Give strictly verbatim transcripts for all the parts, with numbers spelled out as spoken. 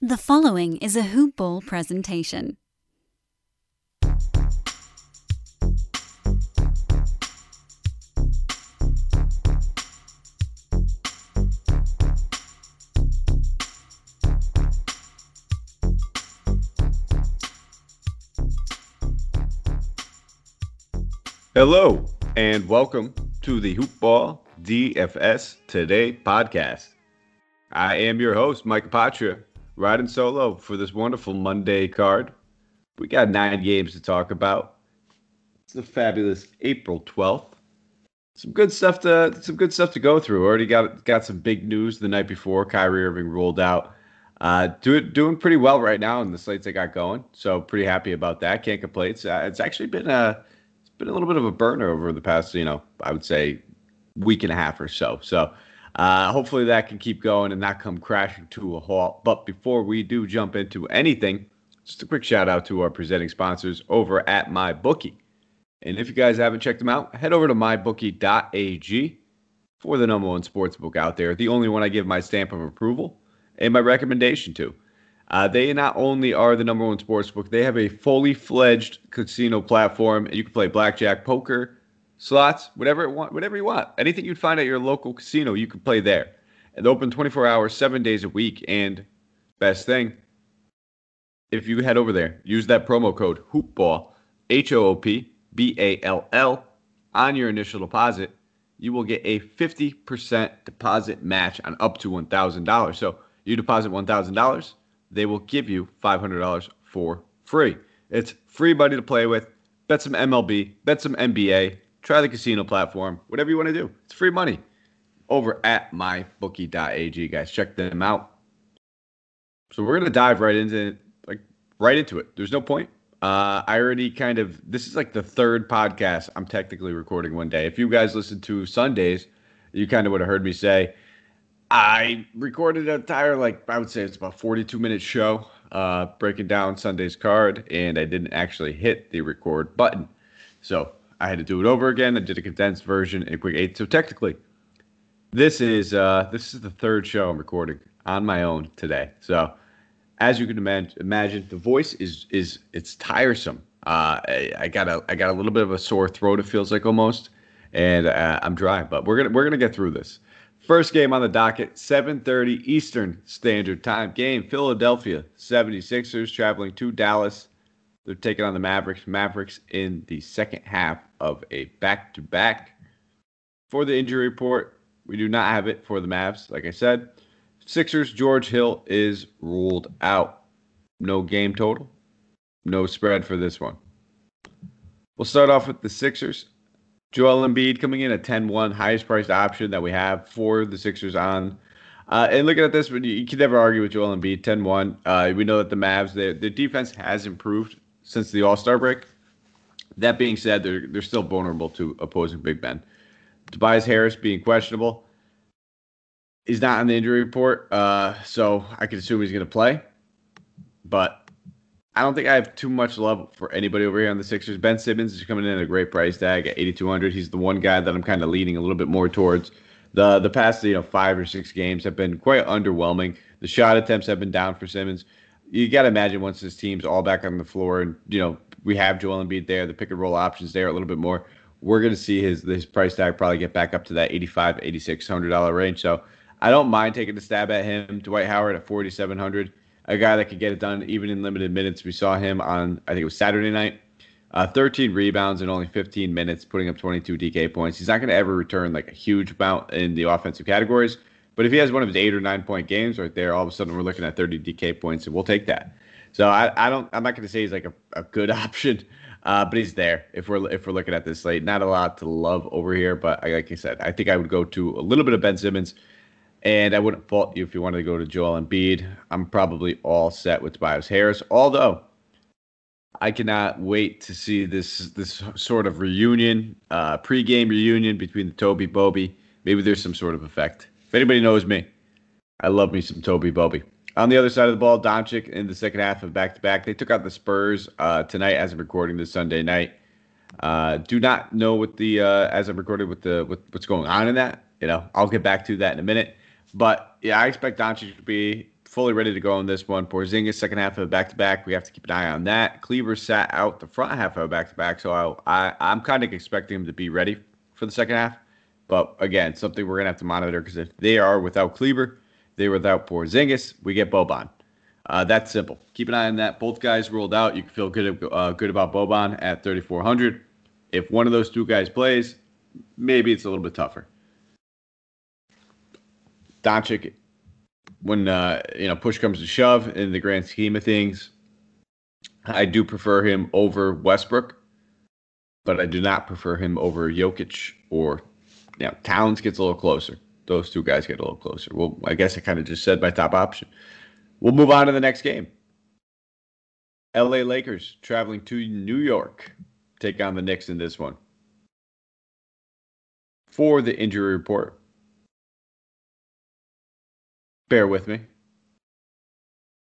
The following is a Hoop Ball presentation. Hello, and welcome to the Hoop Ball D F S Today podcast. I am your host, Mike Patra. Riding solo for this wonderful Monday card. We got nine games to talk about. It's a fabulous April twelfth. Some good stuff to some good stuff to go through. Already got got some big news the night before. Kyrie Irving rolled out. Uh, do, doing pretty well right now in the slates they got going. So pretty happy about that. Can't complain. It's, uh, it's actually been a it's been a little bit of a burner over the past you know I would say week and a half or so. So. Uh, hopefully that can keep going and not come crashing to a halt. But before we do jump into anything, just a quick shout out to our presenting sponsors over at MyBookie. And if you guys haven't checked them out, head over to my bookie dot a g for the number one sportsbook out there. The only one I give my stamp of approval and my recommendation to. Uh, they not only are the number one sportsbook, they have a fully fledged casino platform. And you can play blackjack, poker, slots, whatever it want, whatever you want. Anything you'd find at your local casino, you can play there. And open twenty-four hours, seven days a week. And best thing, if you head over there, use that promo code HOOPBALL, H O O P B A L L, on your initial deposit, you will get a fifty percent deposit match on up to one thousand dollars. So you deposit one thousand dollars, they will give you five hundred dollars for free. It's free money to play with. Bet some M L B, bet some N B A. Try the casino platform, whatever you want to do. It's free money over at my bookie dot a g, guys. Check them out. So we're going to dive right into it, like right into it. There's no point. Uh, I already kind of, this is like the third podcast I'm technically recording one day. If you guys listen to Sundays, you kind of would have heard me say, I recorded an entire, like, I would say it's about forty-two minute show, uh, breaking down Sunday's card, and I didn't actually hit the record button. So I had to do it over again. I did a condensed version in quick eight. So technically, this is uh, this is the third show I'm recording on my own today. So as you can ima- imagine, the voice is is it's tiresome. Uh, I, I got a I got a little bit of a sore throat. It feels like almost, and uh, I'm dry. But we're gonna we're gonna get through this. First game on the docket, seven thirty Eastern Standard Time game. Philadelphia seventy-sixers traveling to Dallas. They're taking on the Mavericks. Mavericks in the second half of a back-to-back. For the injury report, we do not have it for the Mavs. Like I said, Sixers, George Hill is ruled out. No game total. No spread for this one. We'll start off with the Sixers. Joel Embiid coming in at ten one, highest-priced option that we have for the Sixers on. Uh, and looking at this, you can never argue with Joel Embiid, ten one. Uh, we know that the Mavs, their, their defense has improved since the All-Star break. That being said, they're they're still vulnerable to opposing big men. Tobias Harris being questionable. He's not on the injury report, uh, so I can assume he's going to play. But I don't think I have too much love for anybody over here on the Sixers. Ben Simmons is coming in at a great price tag at eighty-two hundred. He's the one guy that I'm kind of leaning a little bit more towards. The the past you know five or six games have been quite underwhelming. The shot attempts have been down for Simmons. You got to imagine once this team's all back on the floor and, you know, we have Joel Embiid there, the pick and roll options there a little bit more, we're going to see his his price tag probably get back up to that eighty-five hundred, eighty-six hundred dollars range. So I don't mind taking a stab at him. Dwight Howard at forty-seven hundred dollars, a guy that could get it done even in limited minutes. We saw him on, I think it was Saturday night, uh, thirteen rebounds in only fifteen minutes, putting up twenty-two D K points. He's not going to ever return like a huge amount in the offensive categories. But if he has one of his eight or nine point games right there, all of a sudden we're looking at thirty D K points, and we'll take that. So I, I don't, I'm not going to say he's like a, a good option, uh, but he's there if we're if we're looking at this slate. Not a lot to love over here, but I, like I said, I think I would go to a little bit of Ben Simmons, and I wouldn't fault you if you wanted to go to Joel Embiid. I'm probably all set with Tobias Harris, although I cannot wait to see this this sort of reunion, uh, pregame reunion between the Toby Boby. Maybe there's some sort of effect. If anybody knows me, I love me some Toby Boby. On the other side of the ball, Doncic in the second half of back-to-back. They took out the Spurs uh, tonight as I'm recording this Sunday night. Uh, do not know what the uh, as I'm recording with the with what's going on in that. You know, I'll get back to that in a minute. But, yeah, I expect Doncic to be fully ready to go on this one. Porzingis, second half of a back-to-back. We have to keep an eye on that. Kleber sat out the front half of a back-to-back, so I, I, I'm kind of expecting him to be ready for the second half. But, again, something we're going to have to monitor because if they are without Kleber, they're without Porzingis, we get Boban. Uh, that's simple. Keep an eye on that. Both guys rolled out. You can feel good uh, good about Boban at thirty-four hundred. If one of those two guys plays, maybe it's a little bit tougher. Doncic, when uh, you know push comes to shove in the grand scheme of things, I do prefer him over Westbrook, but I do not prefer him over Jokic or you know, Towns gets a little closer. Those two guys get a little closer. Well, I guess I kind of just said my top option. We'll move on to the next game. L A Lakers traveling to New York. Take on the Knicks in this one. For the injury report, bear with me.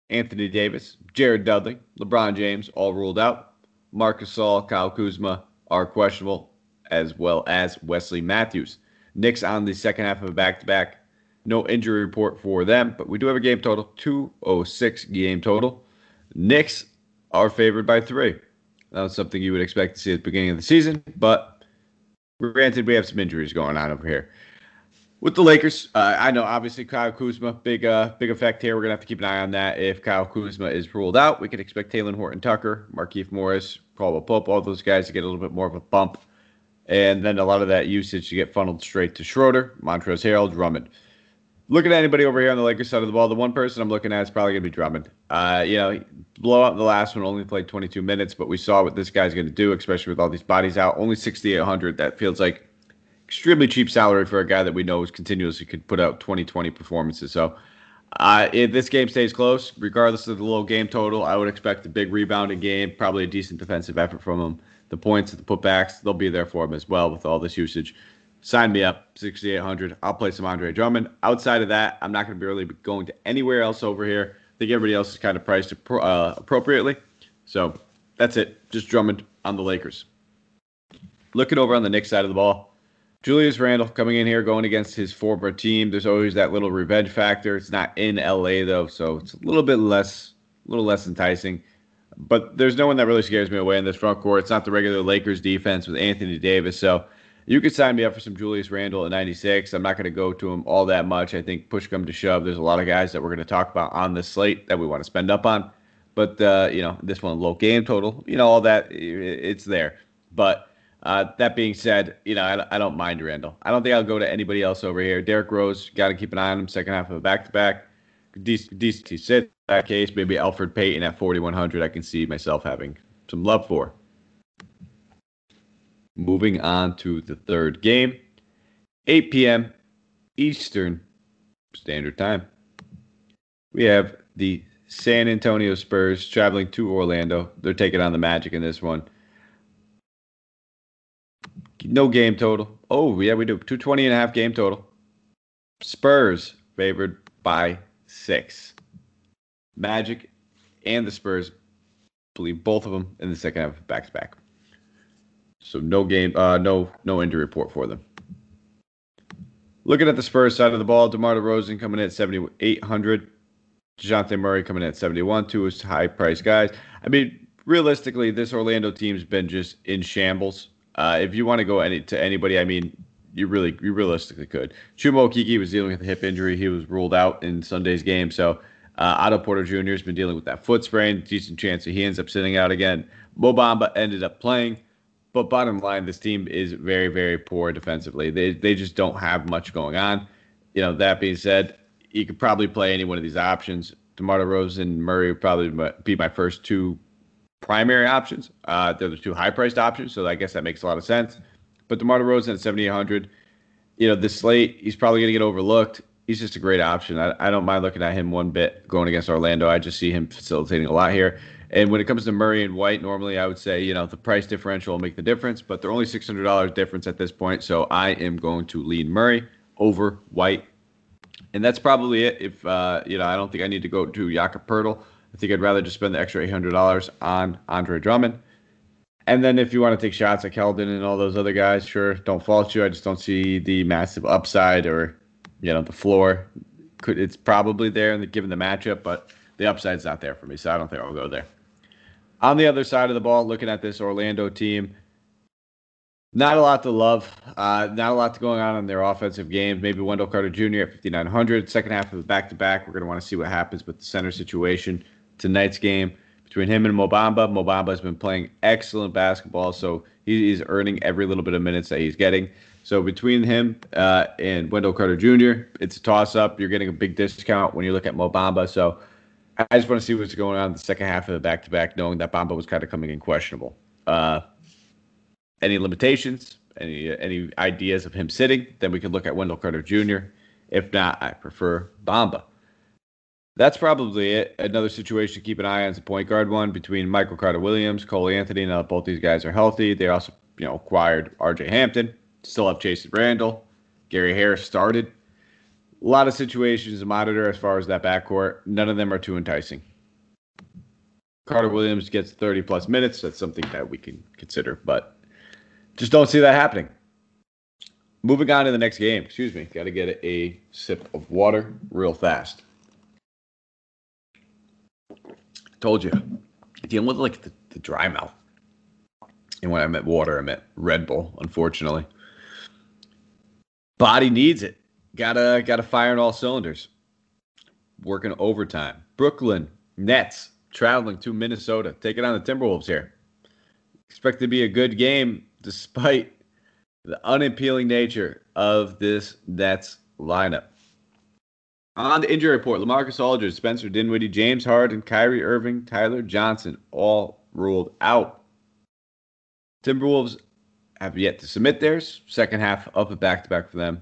Anthony Davis, Jared Dudley, LeBron James, all ruled out. Marc Gasol, Kyle Kuzma are questionable, as well as Wesley Matthews. Knicks on the second half of a back-to-back. No injury report for them, but we do have a game total, two oh six game total. Knicks are favored by three. That was something you would expect to see at the beginning of the season, but granted, we have some injuries going on over here. With the Lakers, uh, I know, obviously, Kyle Kuzma, big uh, big effect here. We're going to have to keep an eye on that. If Kyle Kuzma is ruled out, we can expect Talen Horton-Tucker, Markieff Morris, Caldwell Pope, all those guys to get a little bit more of a bump. And then a lot of that usage to get funneled straight to Schroeder, Montrezl Harrell, Drummond. Looking at anybody over here on the Lakers side of the ball, the one person I'm looking at is probably going to be Drummond. Uh, you know, blowout in the last one, only played twenty-two minutes, but we saw what this guy's going to do, especially with all these bodies out. Only sixty-eight hundred. That feels like extremely cheap salary for a guy that we know is continuously could put out twenty twenty performances. So uh, if this game stays close, regardless of the low game total, I would expect a big rebounding game, probably a decent defensive effort from him. The points, the putbacks, they'll be there for him as well with all this usage. Sign me up, sixty-eight hundred. I'll play some Andre Drummond. Outside of that, I'm not going to be really going to anywhere else over here. I think everybody else is kind of priced uh, appropriately. So that's it. Just Drummond on the Lakers. Looking over on the Knicks side of the ball, Julius Randle coming in here, going against his former team. There's always that little revenge factor. It's not in L A, though, so it's a little bit less, a little less enticing. But there's no one that really scares me away in this front court. It's not the regular Lakers defense with Anthony Davis, so you could sign me up for some Julius Randle at ninety-six. I'm not going to go to him all that much. I think push come to shove, there's a lot of guys that we're going to talk about on this slate that we want to spend up on. But, uh, you know, this one, low game total, you know, all that, it's there. But uh, that being said, you know, I, I don't mind Randle. I don't think I'll go to anybody else over here. Derrick Rose, got to keep an eye on him, second half of a back-to-back. D C sits in that case. Maybe Elfrid Payton at forty-one hundred I can see myself having some love for. Moving on to the third game, eight p.m. Eastern Standard Time. We have the San Antonio Spurs traveling to Orlando. They're taking on the Magic in this one. No game total. Oh, yeah, we do. two twenty and a half game total. Spurs favored by six. Magic and the Spurs, I believe both of them in the second half back-to-back. So no game, uh, no no injury report for them. Looking at the Spurs side of the ball, DeMar DeRozan coming in at seventy-eight hundred. DeJounte Murray coming in at seventy-one. Two is high-priced guys. I mean, realistically, this Orlando team's been just in shambles. Uh, if you want to go any to anybody, I mean, you really you realistically could. Chuma Okeke was dealing with a hip injury. He was ruled out in Sunday's game. So uh, Otto Porter Junior has been dealing with that foot sprain. Decent chance that he ends up sitting out again. Mo Bamba ended up playing. But bottom line, this team is very, very poor defensively. They they just don't have much going on. You know, that being said, you could probably play any one of these options. DeMar DeRozan and Murray would probably be my first two primary options. Uh, they're the two high-priced options, so I guess that makes a lot of sense. But DeMar DeRozan at seventy-eight hundred, you know, this slate, he's probably going to get overlooked. He's just a great option. I, I don't mind looking at him one bit going against Orlando. I just see him facilitating a lot here. And when it comes to Murray and White, normally I would say, you know, the price differential will make the difference, but they're only six hundred dollars difference at this point. So I am going to lean Murray over White. And that's probably it. If, uh, you know, I don't think I need to go to Jakob Poeltl. I think I'd rather just spend the extra eight hundred dollars on Andre Drummond. And then if you want to take shots at Keldon and all those other guys, sure, don't fault you. I just don't see the massive upside or, you know, the floor could it's probably there and given the matchup, but the upside's not there for me, so I don't think I'll go there. On the other side of the ball, looking at this Orlando team, not a lot to love, uh, not a lot going on in their offensive games. Maybe Wendell Carter Junior at fifty-nine hundred. Second half of the back-to-back, we're going to want to see what happens with the center situation. Tonight's game between him and Mo Bamba. Mo Bamba has been playing excellent basketball, so he's earning every little bit of minutes that he's getting. So between him uh, and Wendell Carter Junior, it's a toss-up. You're getting a big discount when you look at Mo Bamba. So I just want to see what's going on in the second half of the back-to-back, knowing that Bamba was kind of coming in questionable. Uh, any limitations, any any ideas of him sitting, then we can look at Wendell Carter Junior If not, I prefer Bamba. That's probably it. Another situation to keep an eye on is the point guard one between Michael Carter-Williams, Cole Anthony. Now both these guys are healthy. They also, you know, acquired R J Hampton. Still have Jason Randall. Gary Harris started. A lot of situations to monitor as far as that backcourt. None of them are too enticing. Carter-Williams gets thirty-plus minutes. That's something that we can consider, but just don't see that happening. Moving on to the next game. Excuse me. Got to get a sip of water real fast. Told you. Dealing with like the, the dry mouth. And when I meant water, I meant Red Bull, unfortunately. Body needs it. Gotta gotta fire on all cylinders. Working overtime. Brooklyn Nets traveling to Minnesota. Taking on the Timberwolves here. Expect to be a good game despite the unappealing nature of this Nets lineup. On the injury report, LaMarcus Aldridge, Spencer Dinwiddie, James Harden, Kyrie Irving, Tyler Johnson, all ruled out. Timberwolves have yet to submit theirs. Second half of a back-to-back for them.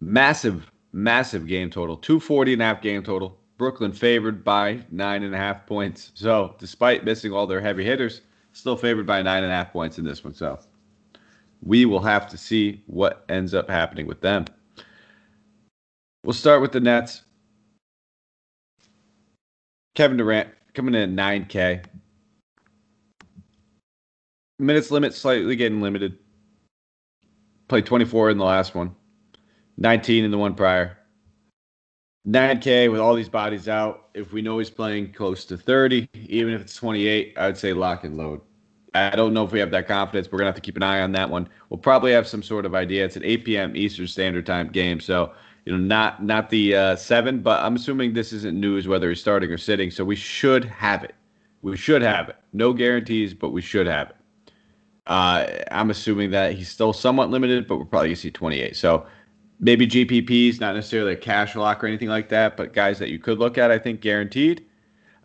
Massive, massive game total. two forty and a half game total. Brooklyn favored by nine and a half points. So, despite missing all their heavy hitters, still favored by nine and a half points in this one. So, we will have to see what ends up happening with them. We'll start with the Nets. Kevin Durant coming in at nine K. Minutes limit slightly getting limited. Played twenty-four in the last one. nineteen in the one prior. nine K with all these bodies out. If we know he's playing close to thirty, even if it's twenty-eight, I would say lock and load. I don't know if we have that confidence. We're going to have to keep an eye on that one. We'll probably have some sort of idea. It's an eight P M Eastern Standard Time game, so you know, not not the uh, seven, but I'm assuming this isn't news whether he's starting or sitting, so we should have it. We should have it. No guarantees, but we should have it. Uh, I'm assuming that he's still somewhat limited, but we're probably going to see twenty-eight. So maybe G P Ps, not necessarily a cash lock or anything like that, but guys that you could look at, I think, guaranteed.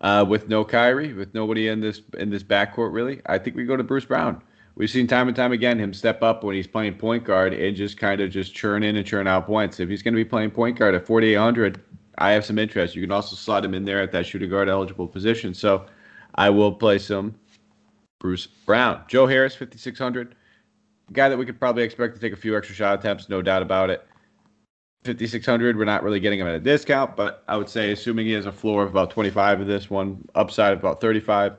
Uh, with no Kyrie, with nobody in this in this backcourt, really, I think we go to Bruce Brown. We've seen time and time again him step up when he's playing point guard and just kind of just churn in and churn out points. If he's going to be playing point guard at forty-eight hundred, I have some interest. You can also slot him in there at that shooting guard eligible position. So I will play some Bruce Brown. Joe Harris, fifty-six hundred. Guy that we could probably expect to take a few extra shot attempts, no doubt about it. fifty-six hundred, we're not really getting him at a discount, but I would say assuming he has a floor of about twenty-five of this one, upside of about thirty-five.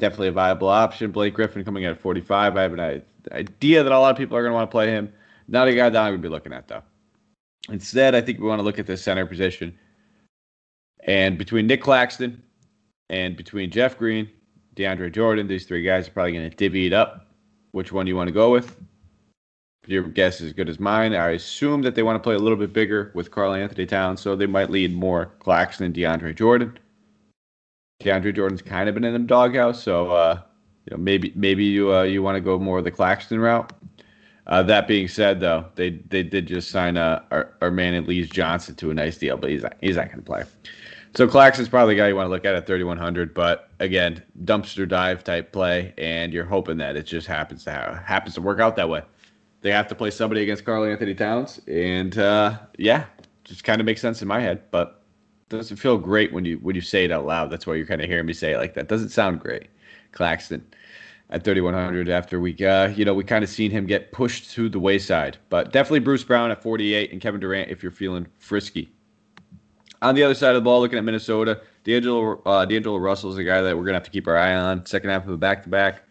Definitely a viable option. Blake Griffin coming at forty-five. I have an idea that a lot of people are going to want to play him. Not a guy that I'm going to be looking at, though. Instead, I think we want to look at this center position. And between Nick Claxton and between Jeff Green, DeAndre Jordan, these three guys are probably going to divvy it up. Which one do you want to go with? Your guess is as good as mine. I assume that they want to play a little bit bigger with Karl-Anthony Towns, so they might lead more Claxton and DeAndre Jordan. DeAndre Jordan's kind of been in the doghouse, so uh, you know, maybe maybe you uh, you want to go more the Claxton route. Uh, that being said, though, they they did just sign uh, our, our man and Lees Johnson to a nice deal, but he's not, he's not going to play. So Claxton's probably the guy you want to look at at thirty-one hundred, but again, dumpster dive type play, and you're hoping that it just happens to ha- happens to work out that way. They have to play somebody against Karl-Anthony Towns, and uh, yeah, just kind of makes sense in my head, but doesn't feel great when you when you say it out loud. That's why you're kind of hearing me say it like that. Doesn't sound great. Claxton at thirty-one hundred after we, uh, you know, we kind of seen him get pushed to the wayside. But definitely Bruce Brown at forty-eight and Kevin Durant if you're feeling frisky. On the other side of the ball, looking at Minnesota, D'Angelo, uh, D'Angelo Russell is a guy that we're going to have to keep our eye on. Second half of a back-to-back.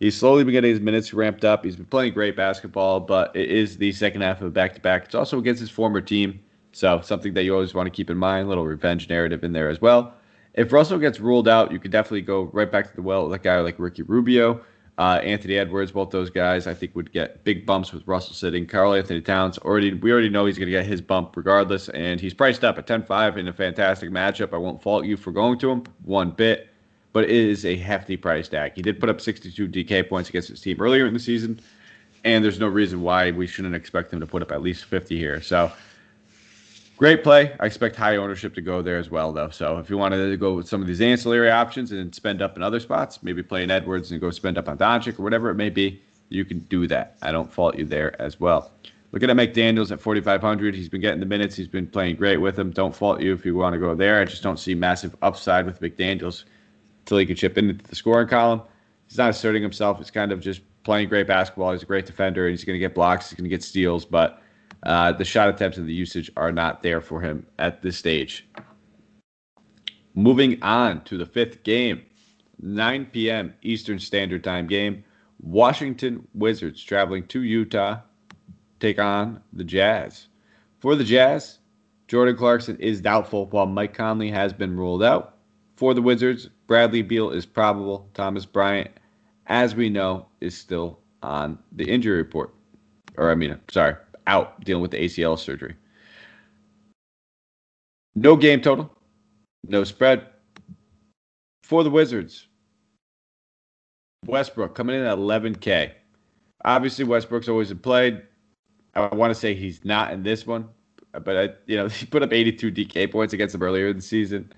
He's slowly been getting his minutes ramped up. He's been playing great basketball, but it is the second half of a back-to-back. It's also against his former team. So something that you always want to keep in mind, little revenge narrative in there as well. If Russell gets ruled out, you could definitely go right back to the well with a guy like Ricky Rubio, uh, Anthony Edwards. Both those guys, I think, would get big bumps with Russell sitting. Karl-Anthony Towns, already we already know he's going to get his bump regardless, and he's priced up at ten five in a fantastic matchup. I won't fault you for going to him one bit, but it is a hefty price tag. He did put up sixty-two D K points against his team earlier in the season, and there's no reason why we shouldn't expect him to put up at least fifty here. So, great play. I expect high ownership to go there as well, though. So if you wanted to go with some of these ancillary options and spend up in other spots, maybe play in Edwards and go spend up on Doncic or whatever it may be, you can do that. I don't fault you there as well. Look at McDaniels at forty-five hundred. He's been getting the minutes. He's been playing great with him. Don't fault you if you want to go there. I just don't see massive upside with McDaniels until he can chip into the scoring column. He's not asserting himself. He's kind of just playing great basketball. He's a great defender, and he's going to get blocks. He's going to get steals, but Uh, the shot attempts and the usage are not there for him at this stage. Moving on to the fifth game, nine p.m. Eastern Standard Time game. Washington Wizards traveling to Utah, take on the Jazz. For the Jazz, Jordan Clarkson is doubtful while Mike Conley has been ruled out. For the Wizards, Bradley Beal is probable. Thomas Bryant, as we know, is still on the injury report. Or, I mean, sorry. out dealing with the A C L surgery. No game total, no spread. For the Wizards, Westbrook coming in at eleven K. Obviously, Westbrook's always played. I want to say he's not in this one, but I, you know, he put up eighty-two D K points against them earlier in the season.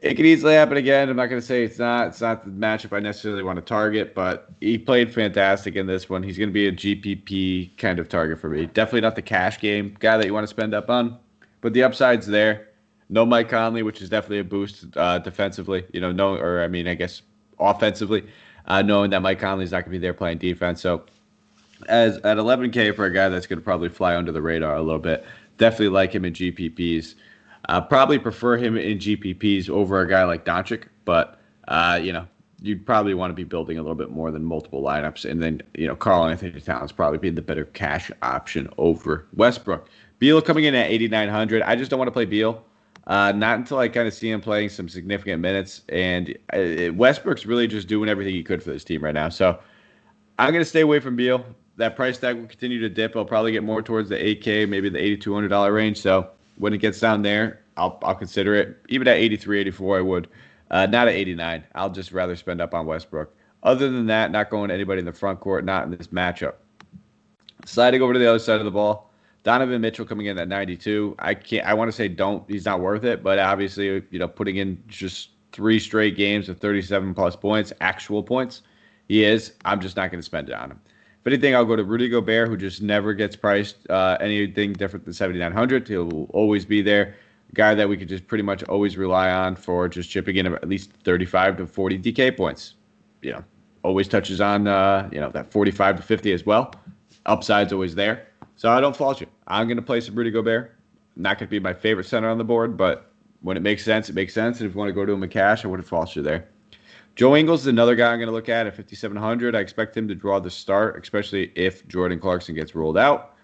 It could easily happen again. I'm not going to say it's not. It's not the matchup I necessarily want to target, but he played fantastic in this one. He's going to be a G P P kind of target for me. Definitely not the cash game guy that you want to spend up on, but the upside's there. No Mike Conley, which is definitely a boost uh, defensively. You know, no, or I mean, I guess offensively, uh, knowing that Mike Conley's not going to be there playing defense. So, as at eleven K for a guy that's going to probably fly under the radar a little bit, definitely like him in G P Ps. I probably prefer him in G P Ps over a guy like Doncic, but, uh, you know, you'd probably want to be building a little bit more than multiple lineups. And then, you know, Karl-Anthony Towns probably being the better cash option over Westbrook. Beal coming in at eighty-nine hundred. I just don't want to play Beal. Uh, not until I kind of see him playing some significant minutes. And uh, Westbrook's really just doing everything he could for this team right now. So I'm going to stay away from Beal. That price tag will continue to dip. I'll probably get more towards the eight K, maybe the eighty-two hundred dollars range. So when it gets down there, I'll I'll consider it. Even at eighty-three, eighty-four, I would. Uh, not at eighty-nine. I'll just rather spend up on Westbrook. Other than that, not going to anybody in the front court, not in this matchup. Sliding over to the other side of the ball, Donovan Mitchell coming in at ninety-two. I can't. I want to say don't. He's not worth it. But obviously, you know, putting in just three straight games of thirty-seven plus points, actual points, he is. I'm just not going to spend it on him. If anything, I'll go to Rudy Gobert, who just never gets priced uh, anything different than seventy-nine hundred. He'll always be there. A guy that we could just pretty much always rely on for just chipping in at least thirty-five to forty D K points. You know, always touches on, uh, you know, that forty-five to fifty as well. Upside's always there. So I don't fault you. I'm going to play some Rudy Gobert. Not going to be my favorite center on the board, but when it makes sense, it makes sense. And if you want to go to him in cash, I wouldn't fault you there. Joe Ingles is another guy I'm going to look at at fifty-seven hundred. I expect him to draw the start, especially if Jordan Clarkson gets ruled out.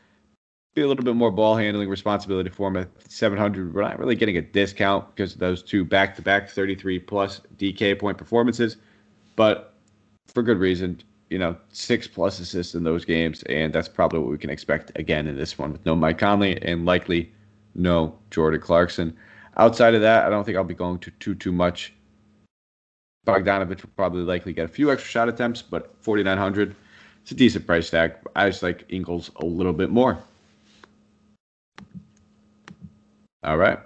Be a little bit more ball handling responsibility for him at seven hundred. We're not really getting a discount because of those two back-to-back thirty-three plus D K point performances, but for good reason. You know, six plus assists in those games, and that's probably what we can expect again in this one with no Mike Conley and likely no Jordan Clarkson. Outside of that, I don't think I'll be going to too, too much. Bogdanović will probably likely get a few extra shot attempts, but forty-nine hundred, it's a decent price tag. I just like Ingles a little bit more. All right.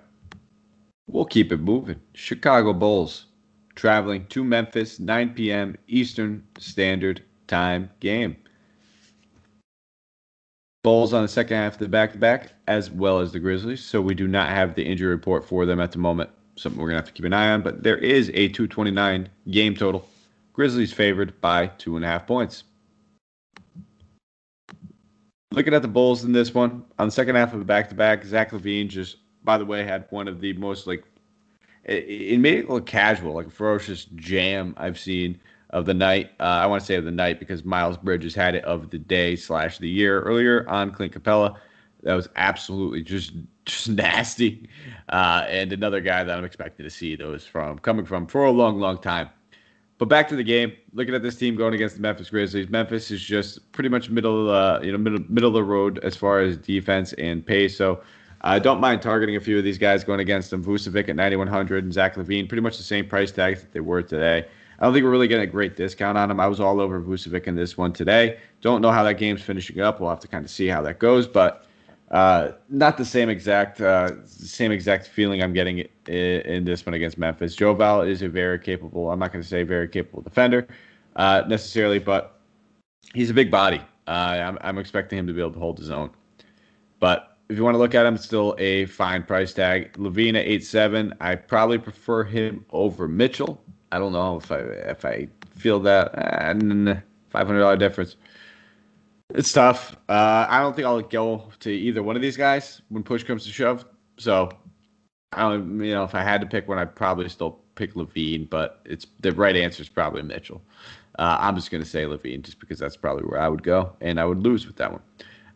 We'll keep it moving. Chicago Bulls traveling to Memphis, nine p.m. Eastern Standard Time game. Bulls on the second half of the back-to-back, as well as the Grizzlies, so we do not have the injury report for them at the moment. Something we're going to have to keep an eye on, but there is a two twenty-nine game total. Grizzlies favored by two and a half points. Looking at the Bulls in this one, on the second half of a back-to-back, Zach LaVine just, by the way, had one of the most, like, it made it look casual, like a ferocious jam I've seen of the night. Uh, I want to say of the night because Miles Bridges had it of the day slash the year earlier on Clint Capella. That was absolutely just just nasty. Uh, and another guy that I'm expecting to see those from coming from for a long, long time. But back to the game. Looking at this team going against the Memphis Grizzlies, Memphis is just pretty much middle, uh, you know, middle middle of the road as far as defense and pace. So I uh, don't mind targeting a few of these guys going against them. Vucevic at ninety-one hundred and Zach LaVine, pretty much the same price tags that they were today. I don't think we're really getting a great discount on them. I was all over Vucevic in this one today. Don't know how that game's finishing up. We'll have to kind of see how that goes, but. Uh, not the same exact uh, same exact feeling I'm getting in, in this one against Memphis. Joel is a very capable, I'm not going to say very capable defender uh, necessarily, but he's a big body. Uh, I'm, I'm expecting him to be able to hold his own. But if you want to look at him, still a fine price tag. LaVine at eight seven. I probably prefer him over Mitchell. I don't know if I if I feel that. Uh, five hundred dollars difference. It's tough. Uh, I don't think I'll go to either one of these guys when push comes to shove. So, I don't, you know, if I had to pick one, I'd probably still pick LaVine, but it's the right answer is probably Mitchell. Uh, I'm just going to say LaVine just because that's probably where I would go, and I would lose with that one.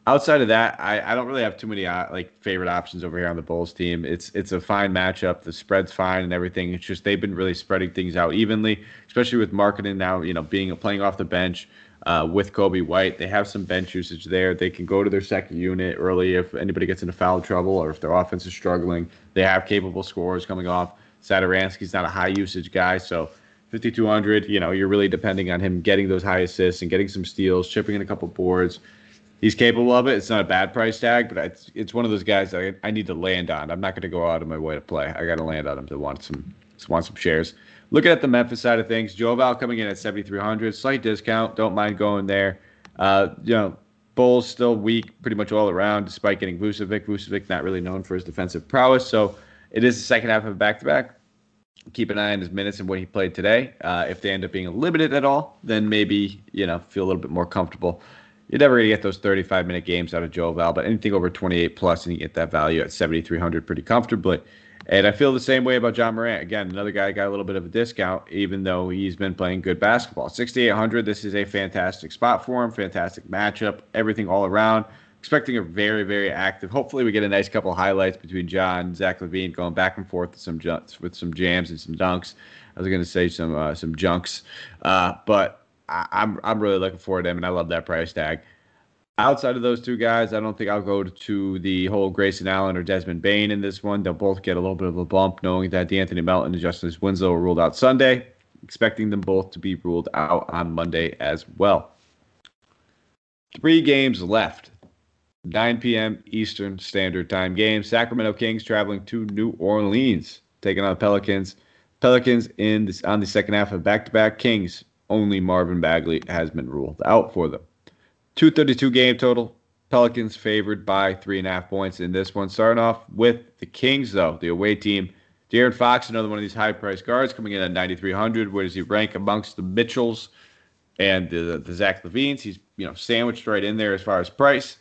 Outside of that, I, I don't really have too many uh, like favorite options over here on the Bulls team. It's it's a fine matchup. The spread's fine and everything. It's just they've been really spreading things out evenly, especially with marketing now, you know, being playing off the bench. Uh, with Kobe White, they have some bench usage there. They can go to their second unit early if anybody gets into foul trouble or if their offense is struggling. They have capable scorers coming off. Satoransky's not a high usage guy, so fifty-two hundred. You know, you're really depending on him getting those high assists and getting some steals, chipping in a couple boards. He's capable of it. It's not a bad price tag, but it's it's one of those guys that I, I need to land on. I'm not going to go out of my way to play. I got to land on him to want some want some shares. Looking at the Memphis side of things, Joel coming in at seventy-three hundred, slight discount. Don't mind going there. Uh, you know, Bulls still weak pretty much all around despite getting Vucevic. Vucevic not really known for his defensive prowess, so it is the second half of a back-to-back. Keep an eye on his minutes and what he played today. Uh, if they end up being limited at all, then maybe, you know, feel a little bit more comfortable. You're never going to get those thirty-five minute games out of Joel, but anything over twenty-eight plus and you get that value at seventy-three hundred pretty comfortably. And I feel the same way about John Morant. Again, another guy got a little bit of a discount, even though he's been playing good basketball. sixty-eight hundred, this is a fantastic spot for him, fantastic matchup, everything all around. Expecting a very, very active. Hopefully we get a nice couple of highlights between John and Zach LaVine going back and forth with some, with some jams and some dunks. I was going to say some uh, some junks. Uh, but I, I'm, I'm really looking forward to him, and I love that price tag. Outside of those two guys, I don't think I'll go to the whole Grayson Allen or Desmond Bain in this one. They'll both get a little bit of a bump, knowing that DeAnthony Melton and Justice Winslow were ruled out Sunday, expecting them both to be ruled out on Monday as well. Three games left, nine p.m. Eastern Standard Time game. Sacramento Kings traveling to New Orleans, taking on the Pelicans. Pelicans in this, on the second half of back-to-back. Kings, only Marvin Bagley has been ruled out for them. two thirty-two game total. Pelicans favored by three and a half points in this one. Starting off with the Kings, though, the away team. De'Aaron Fox, another one of these high-priced guards, coming in at ninety-three hundred. Where does he rank amongst the Mitchells and the, the Zach LaVines? He's, you know, sandwiched right in there as far as price.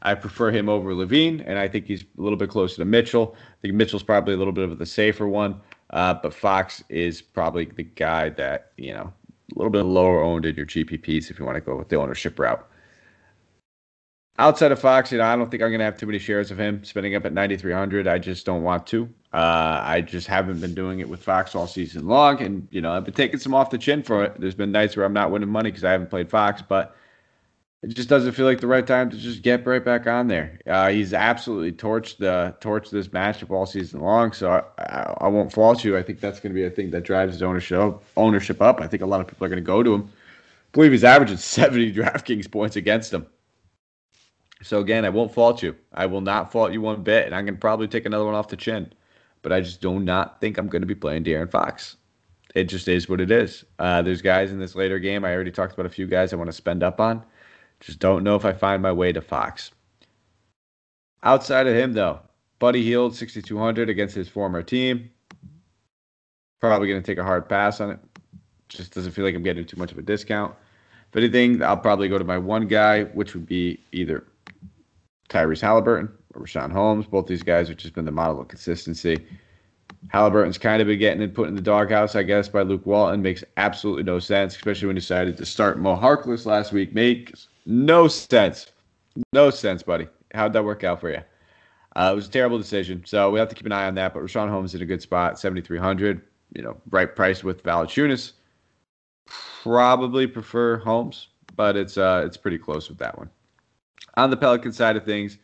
I prefer him over LaVine, and I think he's a little bit closer to Mitchell. I think Mitchell's probably a little bit of the safer one, uh, but Fox is probably the guy that, you know, a little bit lower owned in your G P Ps if you want to go with the ownership route. Outside of Fox, you know, I don't think I'm going to have too many shares of him spinning up at ninety-three hundred. I just don't want to. Uh, I just haven't been doing it with Fox all season long. And, you know, I've been taking some off the chin for it. There's been nights where I'm not winning money because I haven't played Fox, but it just doesn't feel like the right time to just get right back on there. Uh, he's absolutely torched the torched this matchup all season long, so I, I, I won't fault you. I think that's going to be a thing that drives his ownership, ownership up. I think a lot of people are going to go to him. I believe he's averaging seventy DraftKings points against him. So, again, I won't fault you. I will not fault you one bit, and I'm going to probably take another one off the chin. But I just do not think I'm going to be playing De'Aaron Fox. It just is what it is. Uh, there's guys in this later game. I already talked about a few guys I want to spend up on. Just don't know if I find my way to Fox. Outside of him, though, Buddy Hield, sixty-two hundred against his former team. Probably going to take a hard pass on it. Just doesn't feel like I'm getting too much of a discount. If anything, I'll probably go to my one guy, which would be either Tyrese Halliburton or Rashawn Holmes. Both these guys have just been the model of consistency. Halliburton's kind of been getting it put in the doghouse, I guess, by Luke Walton. Makes absolutely no sense, especially when he decided to start Mo Harkless last week. Makes no sense. No sense, buddy. How'd that work out for you? Uh, it was a terrible decision, so we have to keep an eye on that. But Richaun Holmes in a good spot, seventy-three hundred, you know, right price with Valanciunas. Probably prefer Holmes, but it's uh, it's pretty close with that one. On the Pelican side of things,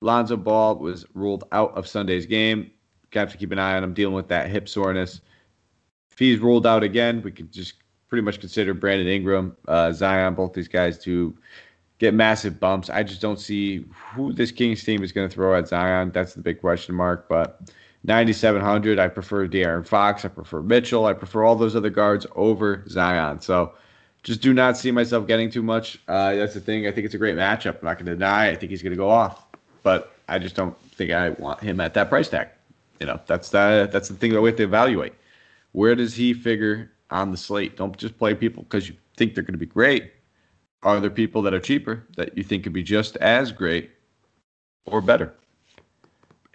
Lonzo Ball was ruled out of Sunday's game. Got to keep an eye on him, dealing with that hip soreness. If he's ruled out again, we could just pretty much consider Brandon Ingram, uh, Zion, both these guys to get massive bumps. I just don't see who this Kings team is going to throw at Zion. That's the big question mark. But ninety-seven hundred, I prefer De'Aaron Fox. I prefer Mitchell. I prefer all those other guards over Zion. So just do not see myself getting too much. Uh, that's the thing. I think it's a great matchup. I'm not going to deny it. I think he's going to go off. But I just don't think I want him at that price tag. You know, that's the, that's the thing that we have to evaluate. Where does he figure on the slate? Don't just play people because you think they're going to be great. Are there people that are cheaper that you think could be just as great or better?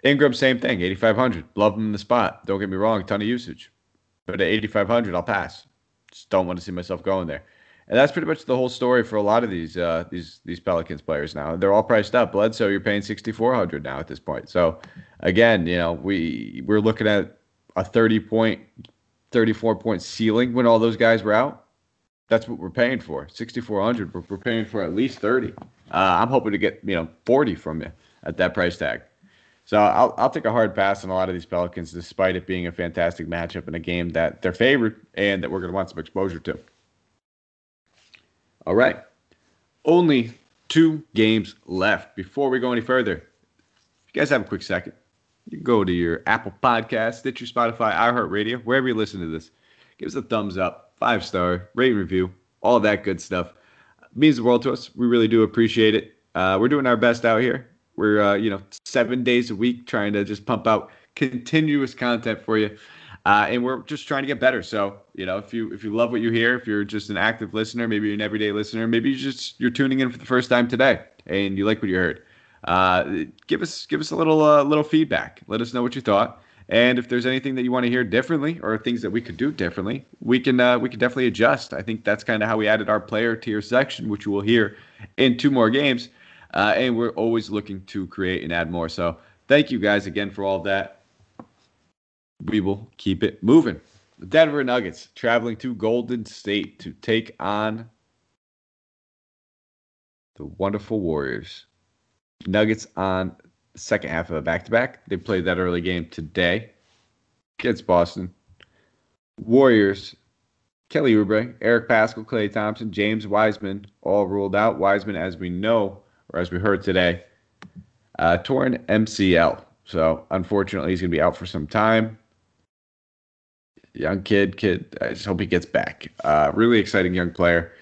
Ingram, same thing, eighty-five hundred. Love him in the spot. Don't get me wrong, ton of usage. But at eighty-five hundred, I'll pass. Just don't want to see myself going there. And that's pretty much the whole story for a lot of these uh, these these Pelicans players now. They're all priced up. Bledsoe, you're paying sixty-four hundred now at this point. So, again, you know, we, we're looking at a thirty-point, thirty-four-point ceiling when all those guys were out. That's what we're paying for. sixty-four hundred, we're, we're paying for at least thirty. Uh, I'm hoping to get, you know, forty from you at that price tag. So I'll I'll take a hard pass on a lot of these Pelicans, despite it being a fantastic matchup in a game that they're favored and that we're going to want some exposure to. All right. Only two games left. Before we go any further, if you guys have a quick second, you can go to your Apple Podcast, Stitcher, Spotify, iHeartRadio, wherever you listen to this. Give us a thumbs up. Five-star, rate and review, all that good stuff. It means the world to us. We really do appreciate it. Uh, we're doing our best out here. We're, uh, you know, seven days a week trying to just pump out continuous content for you. Uh, and we're just trying to get better. So, you know, if you if you love what you hear, if you're just an active listener, maybe you're an everyday listener, maybe you're, just, you're tuning in for the first time today and you like what you heard, uh, give us give us a little uh, little feedback. Let us know what you thought. And if there's anything that you want to hear differently or things that we could do differently, we can uh, we can definitely adjust. I think that's kind of how we added our player tier section, which you will hear in two more games. Uh, and we're always looking to create and add more. So thank you guys again for all of that. We will keep it moving. The Denver Nuggets traveling to Golden State to take on the wonderful Warriors. Nuggets on second half of a back-to-back. They played that early game today against Boston. Warriors, Kelly Oubre, Eric Paschal, Klay Thompson, James Wiseman, all ruled out. Wiseman, as we know, or as we heard today, uh, torn M C L. So, unfortunately, he's going to be out for some time. Young kid, kid, I just hope he gets back. Uh, really exciting young player.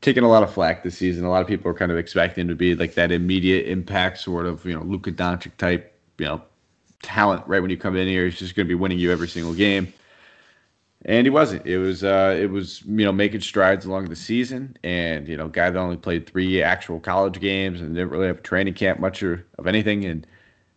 Taking a lot of flack this season. A lot of people are kind of expecting to be like that immediate impact sort of, you know, Luka Doncic type, you know, talent right when you come in here. He's just going to be winning you every single game. And he wasn't. It was, uh, it was, you know, making strides along the season. And, you know, guy that only played three actual college games and didn't really have a training camp much or of anything. And,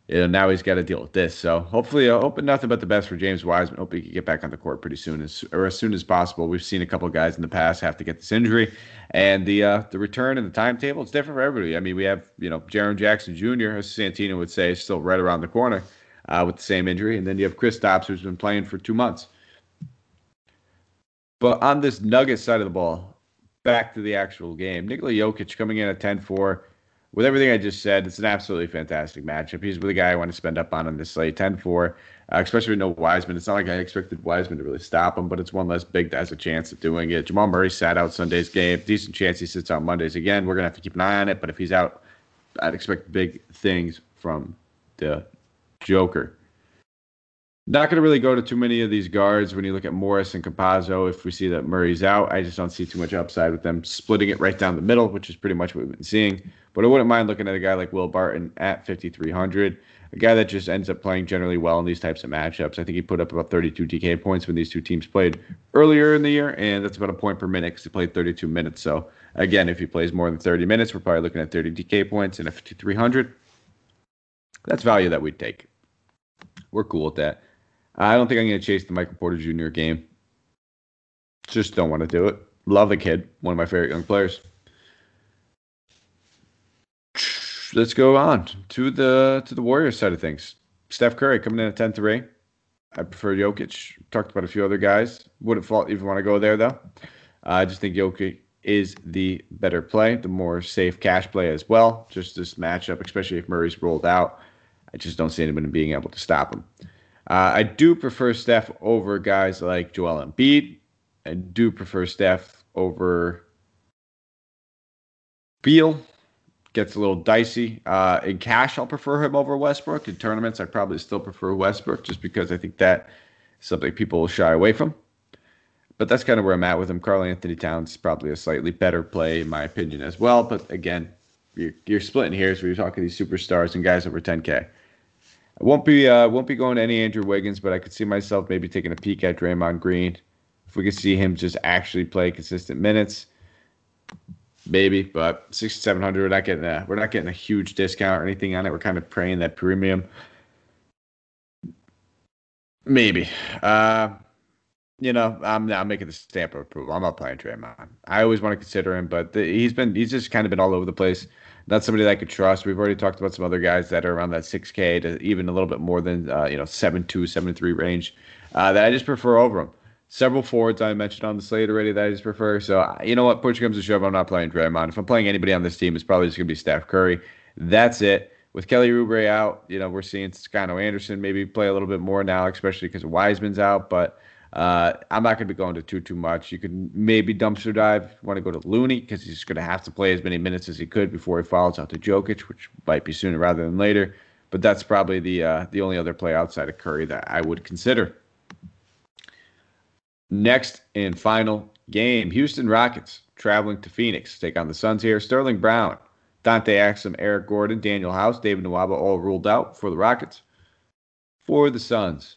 you know, now he's got to deal with this. So hopefully, uh, hoping nothing but the best for James Wiseman. Hope he can get back on the court pretty soon, as, or as soon as possible. We've seen a couple of guys in the past have to get this injury, and the uh, the return and the timetable, it's different for everybody. I mean, we have, you know, Jaren Jackson Junior, as Santino would say, is still right around the corner uh, with the same injury, and then you have Kristaps, who's been playing for two months. But on this Nuggets side of the ball, back to the actual game, Nikola Jokic coming in at ten four. With everything I just said, it's an absolutely fantastic matchup. He's the guy I want to spend up on on this slate, ten four, uh, especially with no Wiseman. It's not like I expected Wiseman to really stop him, but it's one less big that has a chance of doing it. Jamal Murray sat out Sunday's game. Decent chance he sits out Mondays again. We're going to have to keep an eye on it, but if he's out, I'd expect big things from the Joker. Not going to really go to too many of these guards when you look at Morris and Campazzo. If we see that Murray's out, I just don't see too much upside with them splitting it right down the middle, which is pretty much what we've been seeing. But I wouldn't mind looking at a guy like Will Barton at fifty-three hundred, a guy that just ends up playing generally well in these types of matchups. I think he put up about thirty-two D K points when these two teams played earlier in the year, and that's about a point per minute because he played thirty-two minutes. So, again, if he plays more than thirty minutes, we're probably looking at thirty D K points and a fifty-three hundred. That's value that we'd take. We're cool with that. I don't think I'm going to chase the Michael Porter Junior game. Just don't want to do it. Love the kid. One of my favorite young players. let's go on to the to the Warriors side of things. Steph Curry coming in at ten three. I prefer Jokic. Talked about a few other guys. Wouldn't fault even want to go there, though. I uh, just think Jokic is the better play, the more safe cash play as well. Just this matchup, especially if Murray's rolled out. I just don't see anyone being able to stop him. Uh, I do prefer Steph over guys like Joel Embiid. I do prefer Steph over Beal. Gets a little dicey. Uh, in cash, I'll prefer him over Westbrook. In tournaments, I probably still prefer Westbrook just because I think that is something people will shy away from. But that's kind of where I'm at with him. Karl-Anthony Towns is probably a slightly better play, in my opinion, as well. But again, you're, you're splitting hairs when you're talking these superstars and guys over ten K. I won't be, uh, won't be going to any Andrew Wiggins, but I could see myself maybe taking a peek at Draymond Green. If we could see him just actually play consistent minutes, maybe, but sixty-seven hundred, we're not getting a, we're not getting a huge discount or anything on it. We're kind of praying that premium. Maybe. Uh, you know, I'm not making the stamp of approval. I'm not playing Draymond. I always want to consider him, but the, he's been he's just kind of been all over the place. Not somebody that I could trust. We've already talked about some other guys that are around that six K to even a little bit more than, uh, you know, seven two, seven three range uh, that I just prefer over him. Several forwards I mentioned on the slate already that I just prefer. So, you know what? Push comes to shove, I'm not playing Draymond. If I'm playing anybody on this team, it's probably just going to be Steph Curry. That's it. With Kelly Oubre out, you know, we're seeing Scano Anderson maybe play a little bit more now, especially because Wiseman's out. But uh, I'm not going to be going to too, too much. You could maybe dumpster dive. You want to go to Looney because he's going to have to play as many minutes as he could before he follows out to Jokic, which might be sooner rather than later. But that's probably the uh, the only other play outside of Curry that I would consider. Next and final game, Houston Rockets traveling to Phoenix to take on the Suns here. Sterling Brown, Dante Axum, Eric Gordon, Daniel House, David Nwaba all ruled out for the Rockets. For the Suns,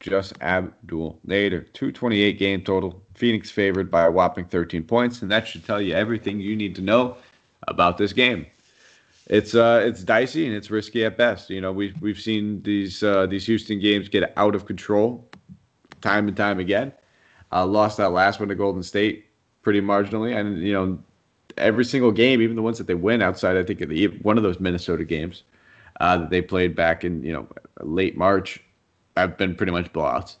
just Abdul-Nader, two twenty-eight game total. Phoenix favored by a whopping thirteen points, and that should tell you everything you need to know about this game. It's uh, it's dicey and it's risky at best. You know, we've we've seen these uh, these Houston games get out of control time and time again. Uh, lost that last one to Golden State pretty marginally. And, you know, every single game, even the ones that they win outside, I think, of the, one of those Minnesota games uh, that they played back in, you know, late March, have been pretty much blowouts.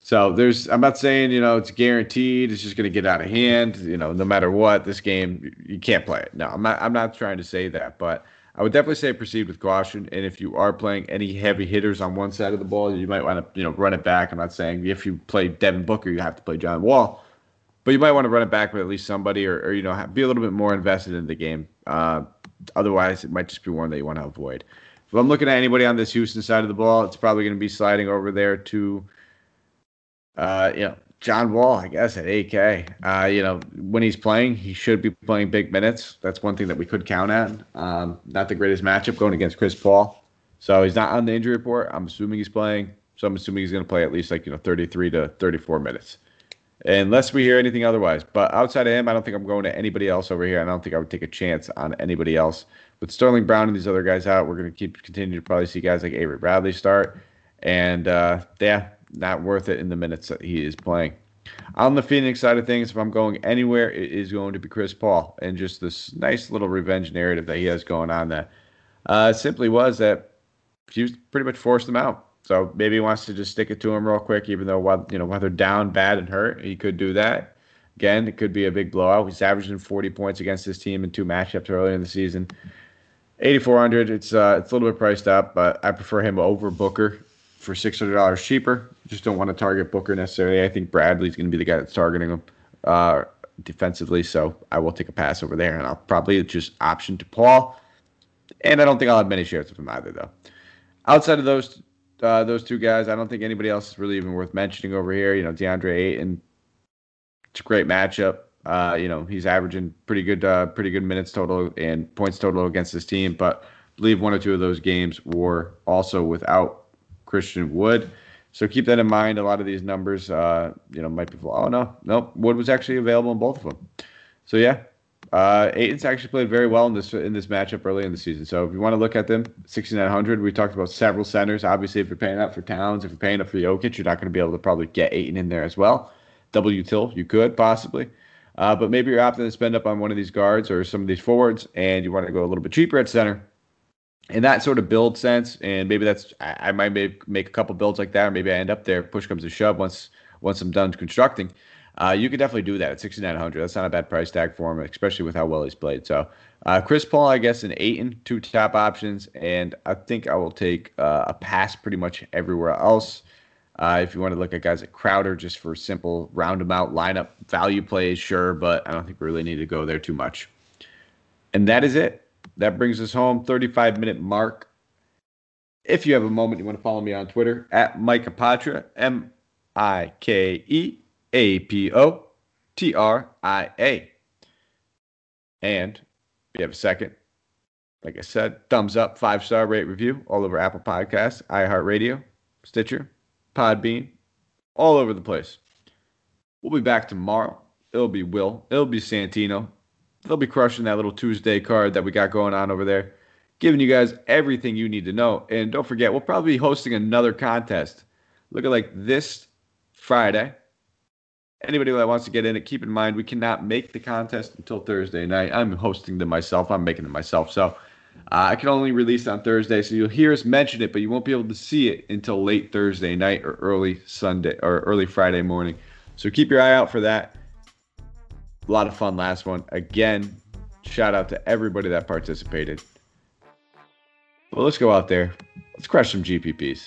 So there's, I'm not saying, you know, it's guaranteed. It's just going to get out of hand. You know, no matter what, this game, you can't play it. No, I'm not, I'm not trying to say that, but I would definitely say proceed with caution, and if you are playing any heavy hitters on one side of the ball, you might want to, you know, run it back. I'm not saying if you play Devin Booker, you have to play John Wall, but you might want to run it back with at least somebody, or, or you know, be a little bit more invested in the game. Uh, otherwise, it might just be one that you want to avoid. If I'm looking at anybody on this Houston side of the ball, it's probably going to be sliding over there to, uh, you know, John Wall, I guess, at eight K. Uh, you know, when he's playing, he should be playing big minutes. That's one thing that we could count on. Um, not the greatest matchup going against Chris Paul. So he's not on the injury report. I'm assuming he's playing. So I'm assuming he's going to play at least like, you know, thirty-three to thirty-four minutes. Unless we hear anything otherwise. But outside of him, I don't think I'm going to anybody else over here. I don't think I would take a chance on anybody else. With Sterling Brown and these other guys out, we're going to keep continue to probably see guys like Avery Bradley start. And, uh, yeah. Not worth it in the minutes that he is playing. On the Phoenix side of things, if I'm going anywhere, it is going to be Chris Paul and just this nice little revenge narrative that he has going on that uh, simply was that he pretty much forced him out. So maybe he wants to just stick it to him real quick, even though while, you know, while they're down bad and hurt, he could do that. Again, it could be a big blowout. He's averaging forty points against this team in two matchups earlier in the season. eighty-four hundred, it's, uh, it's a little bit priced up, but I prefer him over Booker for six hundred dollars cheaper. Just don't want to target Booker necessarily. I think Bradley's going to be the guy that's targeting him uh, defensively, so I will take a pass over there, and I'll probably just option to Paul. And I don't think I'll have many shares of him either, though. Outside of those uh, those two guys, I don't think anybody else is really even worth mentioning over here. You know, DeAndre Ayton, it's a great matchup. Uh, you know, he's averaging pretty good, uh, pretty good minutes total and points total against this team, but I believe one or two of those games were also without Christian Wood. So keep that in mind. A lot of these numbers, uh, you know, might be, oh, no, nope. Wood was actually available in both of them. So, yeah, uh, Ayton's actually played very well in this in this matchup early in the season. So if you want to look at them, sixty-nine hundred, we talked about several centers. Obviously, if you're paying up for Towns, if you're paying up for Jokic, you're not going to be able to probably get Ayton in there as well. Double util, you could possibly. Uh, but maybe you're opting to spend up on one of these guards or some of these forwards, and you want to go a little bit cheaper at center. In that sort of build sense, and maybe that's – I might make a couple builds like that, or maybe I end up there, push comes to shove once once I'm done constructing. Uh, you could definitely do that at sixty-nine hundred. That's not a bad price tag for him, especially with how well he's played. So uh, Chris Paul, I guess, and Ayton, two top options, and I think I will take uh, a pass pretty much everywhere else. Uh, if you want to look at guys like Crowder just for simple round-them-out lineup value plays, sure, but I don't think we really need to go there too much. And that is it. That brings us home, thirty-five minute mark. If you have a moment, you want to follow me on Twitter at Mike Apatra, M I K E A P O T R I A. And if you have a second, like I said, thumbs up, five-star rate review all over Apple Podcasts, iHeartRadio, Stitcher, Podbean, all over the place. We'll be back tomorrow. It'll be Will. It'll be Santino. They'll be crushing that little Tuesday card that we got going on over there, giving you guys everything you need to know. And don't forget, we'll probably be hosting another contest. Look at like this Friday. Anybody that wants to get in it, keep in mind, we cannot make the contest until Thursday night. I'm hosting them myself. I'm making it myself. So uh, I can only release it on Thursday. So you'll hear us mention it, but you won't be able to see it until late Thursday night or early Sunday or early Friday morning. So keep your eye out for that. A lot of fun last one. Again, shout out to everybody that participated. Well, let's go out there. Let's crush some G P Ps.